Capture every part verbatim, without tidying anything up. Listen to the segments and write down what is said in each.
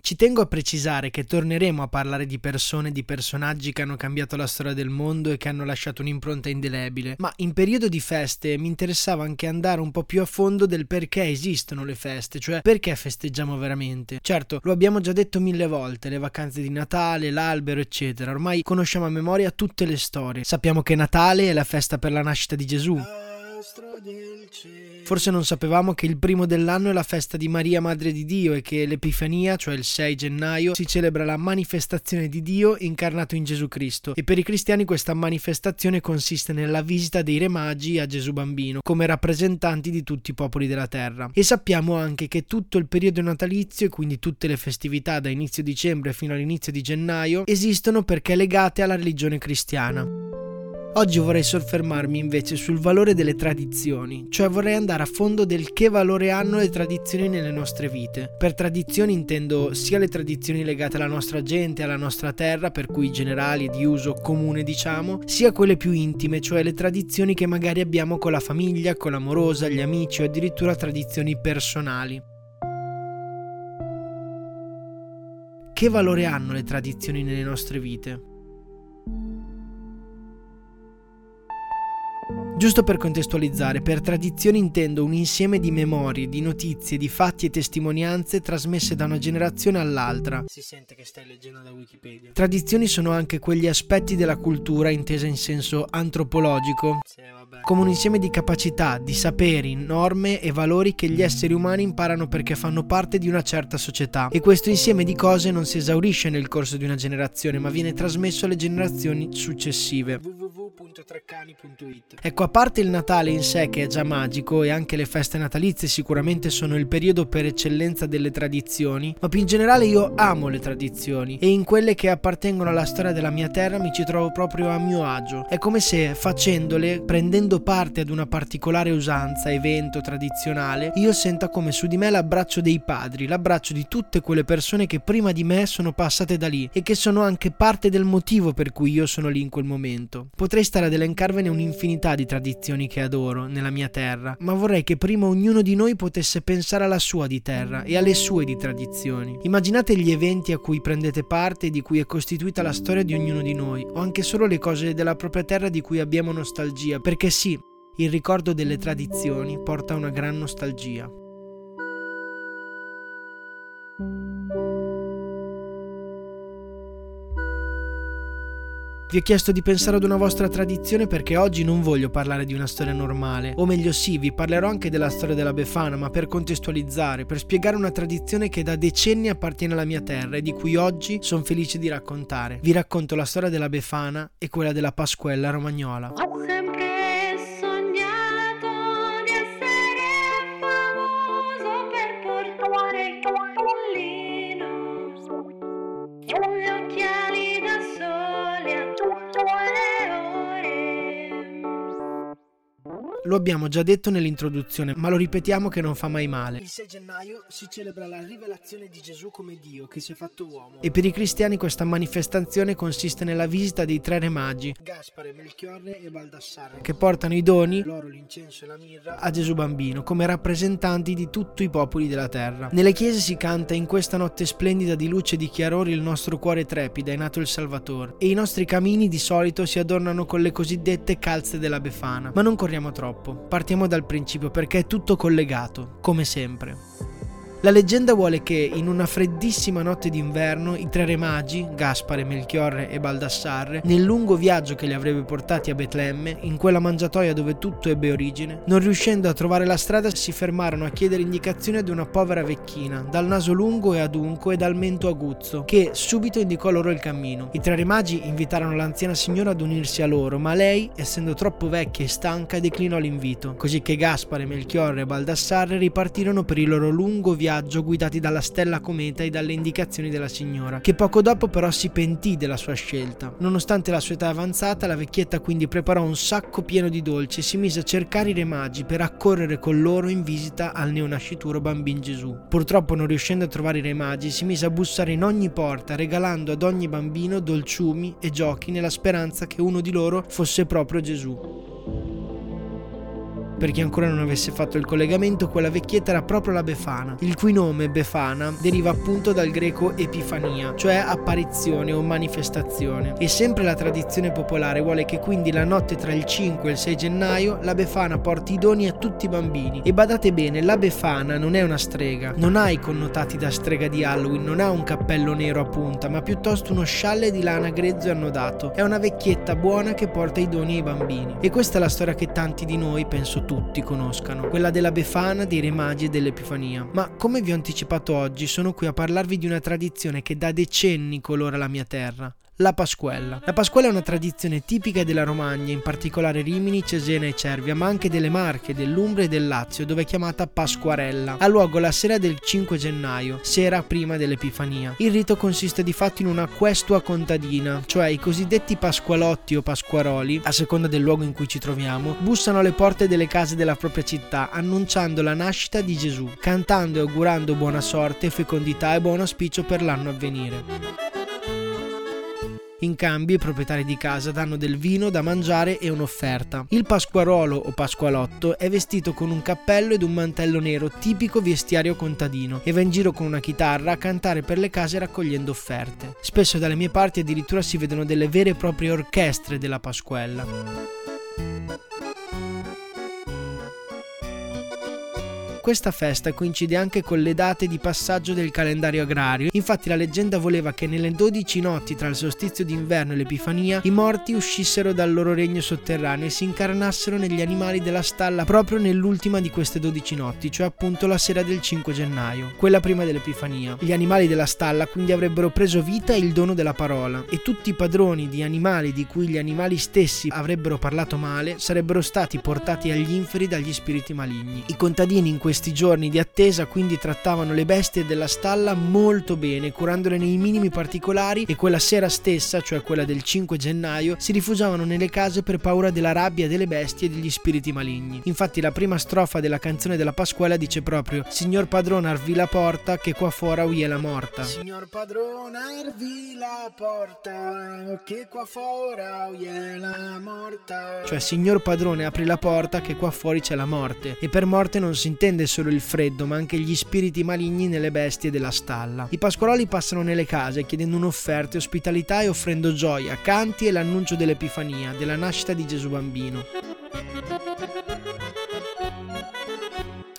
Ci tengo a precisare che torneremo a parlare di persone, di personaggi che hanno cambiato la storia del mondo e che hanno lasciato un'impronta indelebile, ma in periodo di feste mi interessava anche andare un po' più a fondo del perché esistono le feste, cioè perché festeggiamo veramente. Certo, lo abbiamo già detto mille volte, le vacanze di Natale, l'albero eccetera, ormai conosciamo a memoria tutte le storie, sappiamo che Natale è la festa per la nascita di Gesù. Forse non sapevamo che il primo dell'anno è la festa di Maria Madre di Dio e che l'Epifania, cioè il sei gennaio, si celebra la manifestazione di Dio incarnato in Gesù Cristo, e per i cristiani questa manifestazione consiste nella visita dei Re Magi a Gesù Bambino come rappresentanti di tutti i popoli della terra. E sappiamo anche che tutto il periodo natalizio, e quindi tutte le festività da inizio dicembre fino all'inizio di gennaio, esistono perché legate alla religione cristiana. Oggi vorrei soffermarmi invece sul valore delle tradizioni, cioè vorrei andare a fondo del che valore hanno le tradizioni nelle nostre vite. Per tradizioni intendo sia le tradizioni legate alla nostra gente, alla nostra terra, per cui generali e di uso comune diciamo, sia quelle più intime, cioè le tradizioni che magari abbiamo con la famiglia, con l'amorosa, gli amici o addirittura tradizioni personali. Che valore hanno le tradizioni nelle nostre vite? Giusto per contestualizzare, per tradizioni intendo un insieme di memorie, di notizie, di fatti e testimonianze trasmesse da una generazione all'altra. Si sente che stai leggendo da Wikipedia. Tradizioni sono anche quegli aspetti della cultura intesa in senso antropologico, sì, vabbè, come un insieme di capacità, di saperi, norme e valori che gli esseri umani imparano perché fanno parte di una certa società. E questo insieme di cose non si esaurisce nel corso di una generazione, ma viene trasmesso alle generazioni successive. Ecco, a parte il Natale in sé che è già magico, e anche le feste natalizie sicuramente sono il periodo per eccellenza delle tradizioni, ma più in generale io amo le tradizioni e in quelle che appartengono alla storia della mia terra mi ci trovo proprio a mio agio. È come se facendole, prendendo parte ad una particolare usanza, evento tradizionale, io senta come su di me l'abbraccio dei padri, l'abbraccio di tutte quelle persone che prima di me sono passate da lì e che sono anche parte del motivo per cui io sono lì in quel momento. Potrei stare ad elencarvene un'infinità di tradizioni che adoro nella mia terra, ma vorrei che prima ognuno di noi potesse pensare alla sua di terra e alle sue di tradizioni. Immaginate gli eventi a cui prendete parte e di cui è costituita la storia di ognuno di noi, o anche solo le cose della propria terra di cui abbiamo nostalgia, perché sì, il ricordo delle tradizioni porta a una gran nostalgia. Vi ho chiesto di pensare ad una vostra tradizione perché oggi non voglio parlare di una storia normale, o meglio sì, vi parlerò anche della storia della Befana, ma per contestualizzare, per spiegare una tradizione che da decenni appartiene alla mia terra e di cui oggi sono felice di raccontare. Vi racconto la storia della Befana e quella della Pasquella romagnola. Lo abbiamo già detto nell'introduzione, ma lo ripetiamo che non fa mai male. Il sei gennaio si celebra la rivelazione di Gesù come Dio che si è fatto uomo. E per i cristiani questa manifestazione consiste nella visita dei tre re magi, Gaspare, Melchiorre e Baldassarre, che portano i doni, l'oro, l'incenso e la mirra, a Gesù Bambino come rappresentanti di tutti i popoli della terra. Nelle chiese si canta: in questa notte splendida di luce e di chiarore il nostro cuore trepida, è nato il Salvatore. E i nostri camini di solito si adornano con le cosiddette calze della Befana. Ma non corriamo troppo. Partiamo dal principio perché è tutto collegato, come sempre. La leggenda vuole che in una freddissima notte d'inverno i tre re magi, Gaspare, Melchiorre e Baldassarre, nel lungo viaggio che li avrebbe portati a Betlemme, in quella mangiatoia dove tutto ebbe origine, non riuscendo a trovare la strada si fermarono a chiedere indicazioni ad una povera vecchina, dal naso lungo e adunco e dal mento aguzzo, che subito indicò loro il cammino. I tre re magi invitarono l'anziana signora ad unirsi a loro, ma lei, essendo troppo vecchia e stanca, declinò l'invito, così che Gaspare, Melchiorre e Baldassarre ripartirono per il loro lungo viaggio viaggio guidati dalla stella cometa e dalle indicazioni della signora, che poco dopo però si pentì della sua scelta. Nonostante la sua età avanzata, la vecchietta quindi preparò un sacco pieno di dolci e si mise a cercare i Re Magi per accorrere con loro in visita al neonascituro bambin Gesù. Purtroppo, non riuscendo a trovare i Re Magi, si mise a bussare in ogni porta, regalando ad ogni bambino dolciumi e giochi nella speranza che uno di loro fosse proprio Gesù. Per chi ancora non avesse fatto il collegamento, quella vecchietta era proprio la Befana, il cui nome, Befana, deriva appunto dal greco Epifania, cioè apparizione o manifestazione. E sempre la tradizione popolare vuole che quindi la notte tra il cinque e il sei gennaio la Befana porti i doni a tutti i bambini. E badate bene, la Befana non è una strega, non ha i connotati da strega di Halloween, non ha un cappello nero a punta, ma piuttosto uno scialle di lana grezzo e annodato. È una vecchietta buona che porta i doni ai bambini. E questa è la storia che tanti di noi, penso tutti conoscano, quella della Befana, dei Re Magi e dell'Epifania. Ma come vi ho anticipato oggi, sono qui a parlarvi di una tradizione che da decenni colora la mia terra: la Pasquella. La Pasquella è una tradizione tipica della Romagna, in particolare Rimini, Cesena e Cervia, ma anche delle Marche, dell'Umbria e del Lazio, dove è chiamata Pasquarella. Ha luogo la sera del cinque gennaio, sera prima dell'Epifania. Il rito consiste di fatto in una questua contadina, cioè i cosiddetti Pasqualotti o Pasquaroli, a seconda del luogo in cui ci troviamo, bussano alle porte delle case della propria città, annunciando la nascita di Gesù, cantando e augurando buona sorte, fecondità e buon auspicio per l'anno a venire. In cambio, i proprietari di casa danno del vino da mangiare e un'offerta. Il Pasquarolo o Pasqualotto è vestito con un cappello ed un mantello nero tipico vestiario contadino e va in giro con una chitarra a cantare per le case raccogliendo offerte. Spesso dalle mie parti addirittura si vedono delle vere e proprie orchestre della Pasquella. Questa festa coincide anche con le date di passaggio del calendario agrario. Infatti la leggenda voleva che nelle dodici notti tra il solstizio d'inverno e l'Epifania i morti uscissero dal loro regno sotterraneo e si incarnassero negli animali della stalla proprio nell'ultima di queste dodici notti, cioè appunto la sera del cinque gennaio, quella prima dell'Epifania. Gli animali della stalla quindi avrebbero preso vita e il dono della parola, e tutti i padroni di animali di cui gli animali stessi avrebbero parlato male sarebbero stati portati agli inferi dagli spiriti maligni. I contadini in questa Questi giorni di attesa quindi trattavano le bestie della stalla molto bene, curandole nei minimi particolari, e quella sera stessa, cioè quella del cinque gennaio, si rifugiavano nelle case per paura della rabbia delle bestie e degli spiriti maligni. Infatti la prima strofa della canzone della Pasquella dice proprio: "Signor padron, arvi la porta, che qua fuora ui è la morta". Signor padron, arvi la porta, che qua fuora ui è la morta. Cioè, signor padrone, apri la porta, che qua fuori c'è la morte. E per morte non si intende solo il freddo, ma anche gli spiriti maligni nelle bestie della stalla. I Pasquaroli passano nelle case chiedendo un'offerta e ospitalità e offrendo gioia, canti e l'annuncio dell'Epifania, della nascita di Gesù Bambino.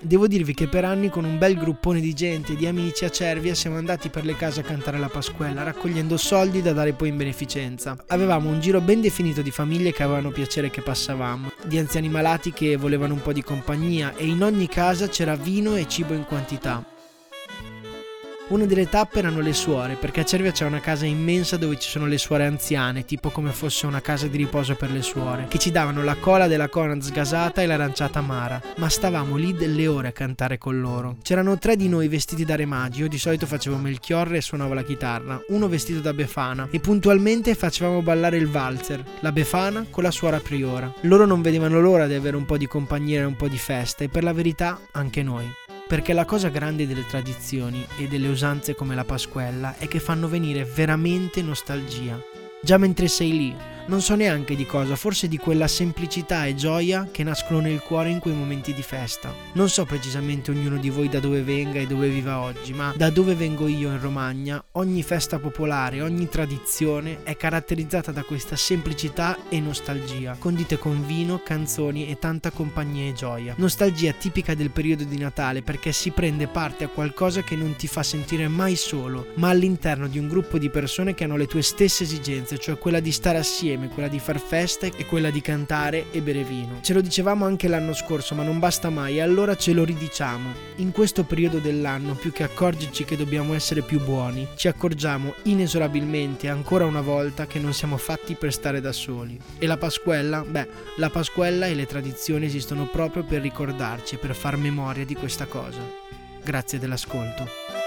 Devo dirvi che per anni, con un bel gruppone di gente e di amici, a Cervia siamo andati per le case a cantare la Pasquella, raccogliendo soldi da dare poi in beneficenza. Avevamo un giro ben definito di famiglie che avevano piacere che passavamo, di anziani malati che volevano un po' di compagnia, e in ogni casa c'era vino e cibo in quantità. Una delle tappe erano le suore, perché a Cervia c'è una casa immensa dove ci sono le suore anziane, tipo come fosse una casa di riposo per le suore, che ci davano la cola della Conad sgasata e l'aranciata amara, ma stavamo lì delle ore a cantare con loro. C'erano tre di noi vestiti da Re Magi, io di solito facevo Melchiorre e suonavo la chitarra, uno vestito da Befana, e puntualmente facevamo ballare il valzer, la Befana con la suora priora. Loro non vedevano l'ora di avere un po' di compagnia e un po' di festa, e per la verità anche noi. Perché la cosa grande delle tradizioni e delle usanze come la Pasquella è che fanno venire veramente nostalgia. Già mentre sei lì, non so neanche di cosa, forse di quella semplicità e gioia che nascono nel cuore in quei momenti di festa. Non so precisamente ognuno di voi da dove venga e dove viva oggi, ma da dove vengo io, in Romagna, ogni festa popolare, ogni tradizione è caratterizzata da questa semplicità e nostalgia, condite con vino, canzoni e tanta compagnia e gioia. Nostalgia tipica del periodo di Natale, perché si prende parte a qualcosa che non ti fa sentire mai solo, ma all'interno di un gruppo di persone che hanno le tue stesse esigenze, cioè quella di stare assieme, quella di far festa e quella di cantare e bere vino. Ce lo dicevamo anche l'anno scorso, ma non basta mai, e allora ce lo ridiciamo. In questo periodo dell'anno, più che accorgerci che dobbiamo essere più buoni, ci accorgiamo inesorabilmente ancora una volta che non siamo fatti per stare da soli. E la Pasquella? Beh, la Pasquella e le tradizioni esistono proprio per ricordarci e per far memoria di questa cosa. Grazie dell'ascolto.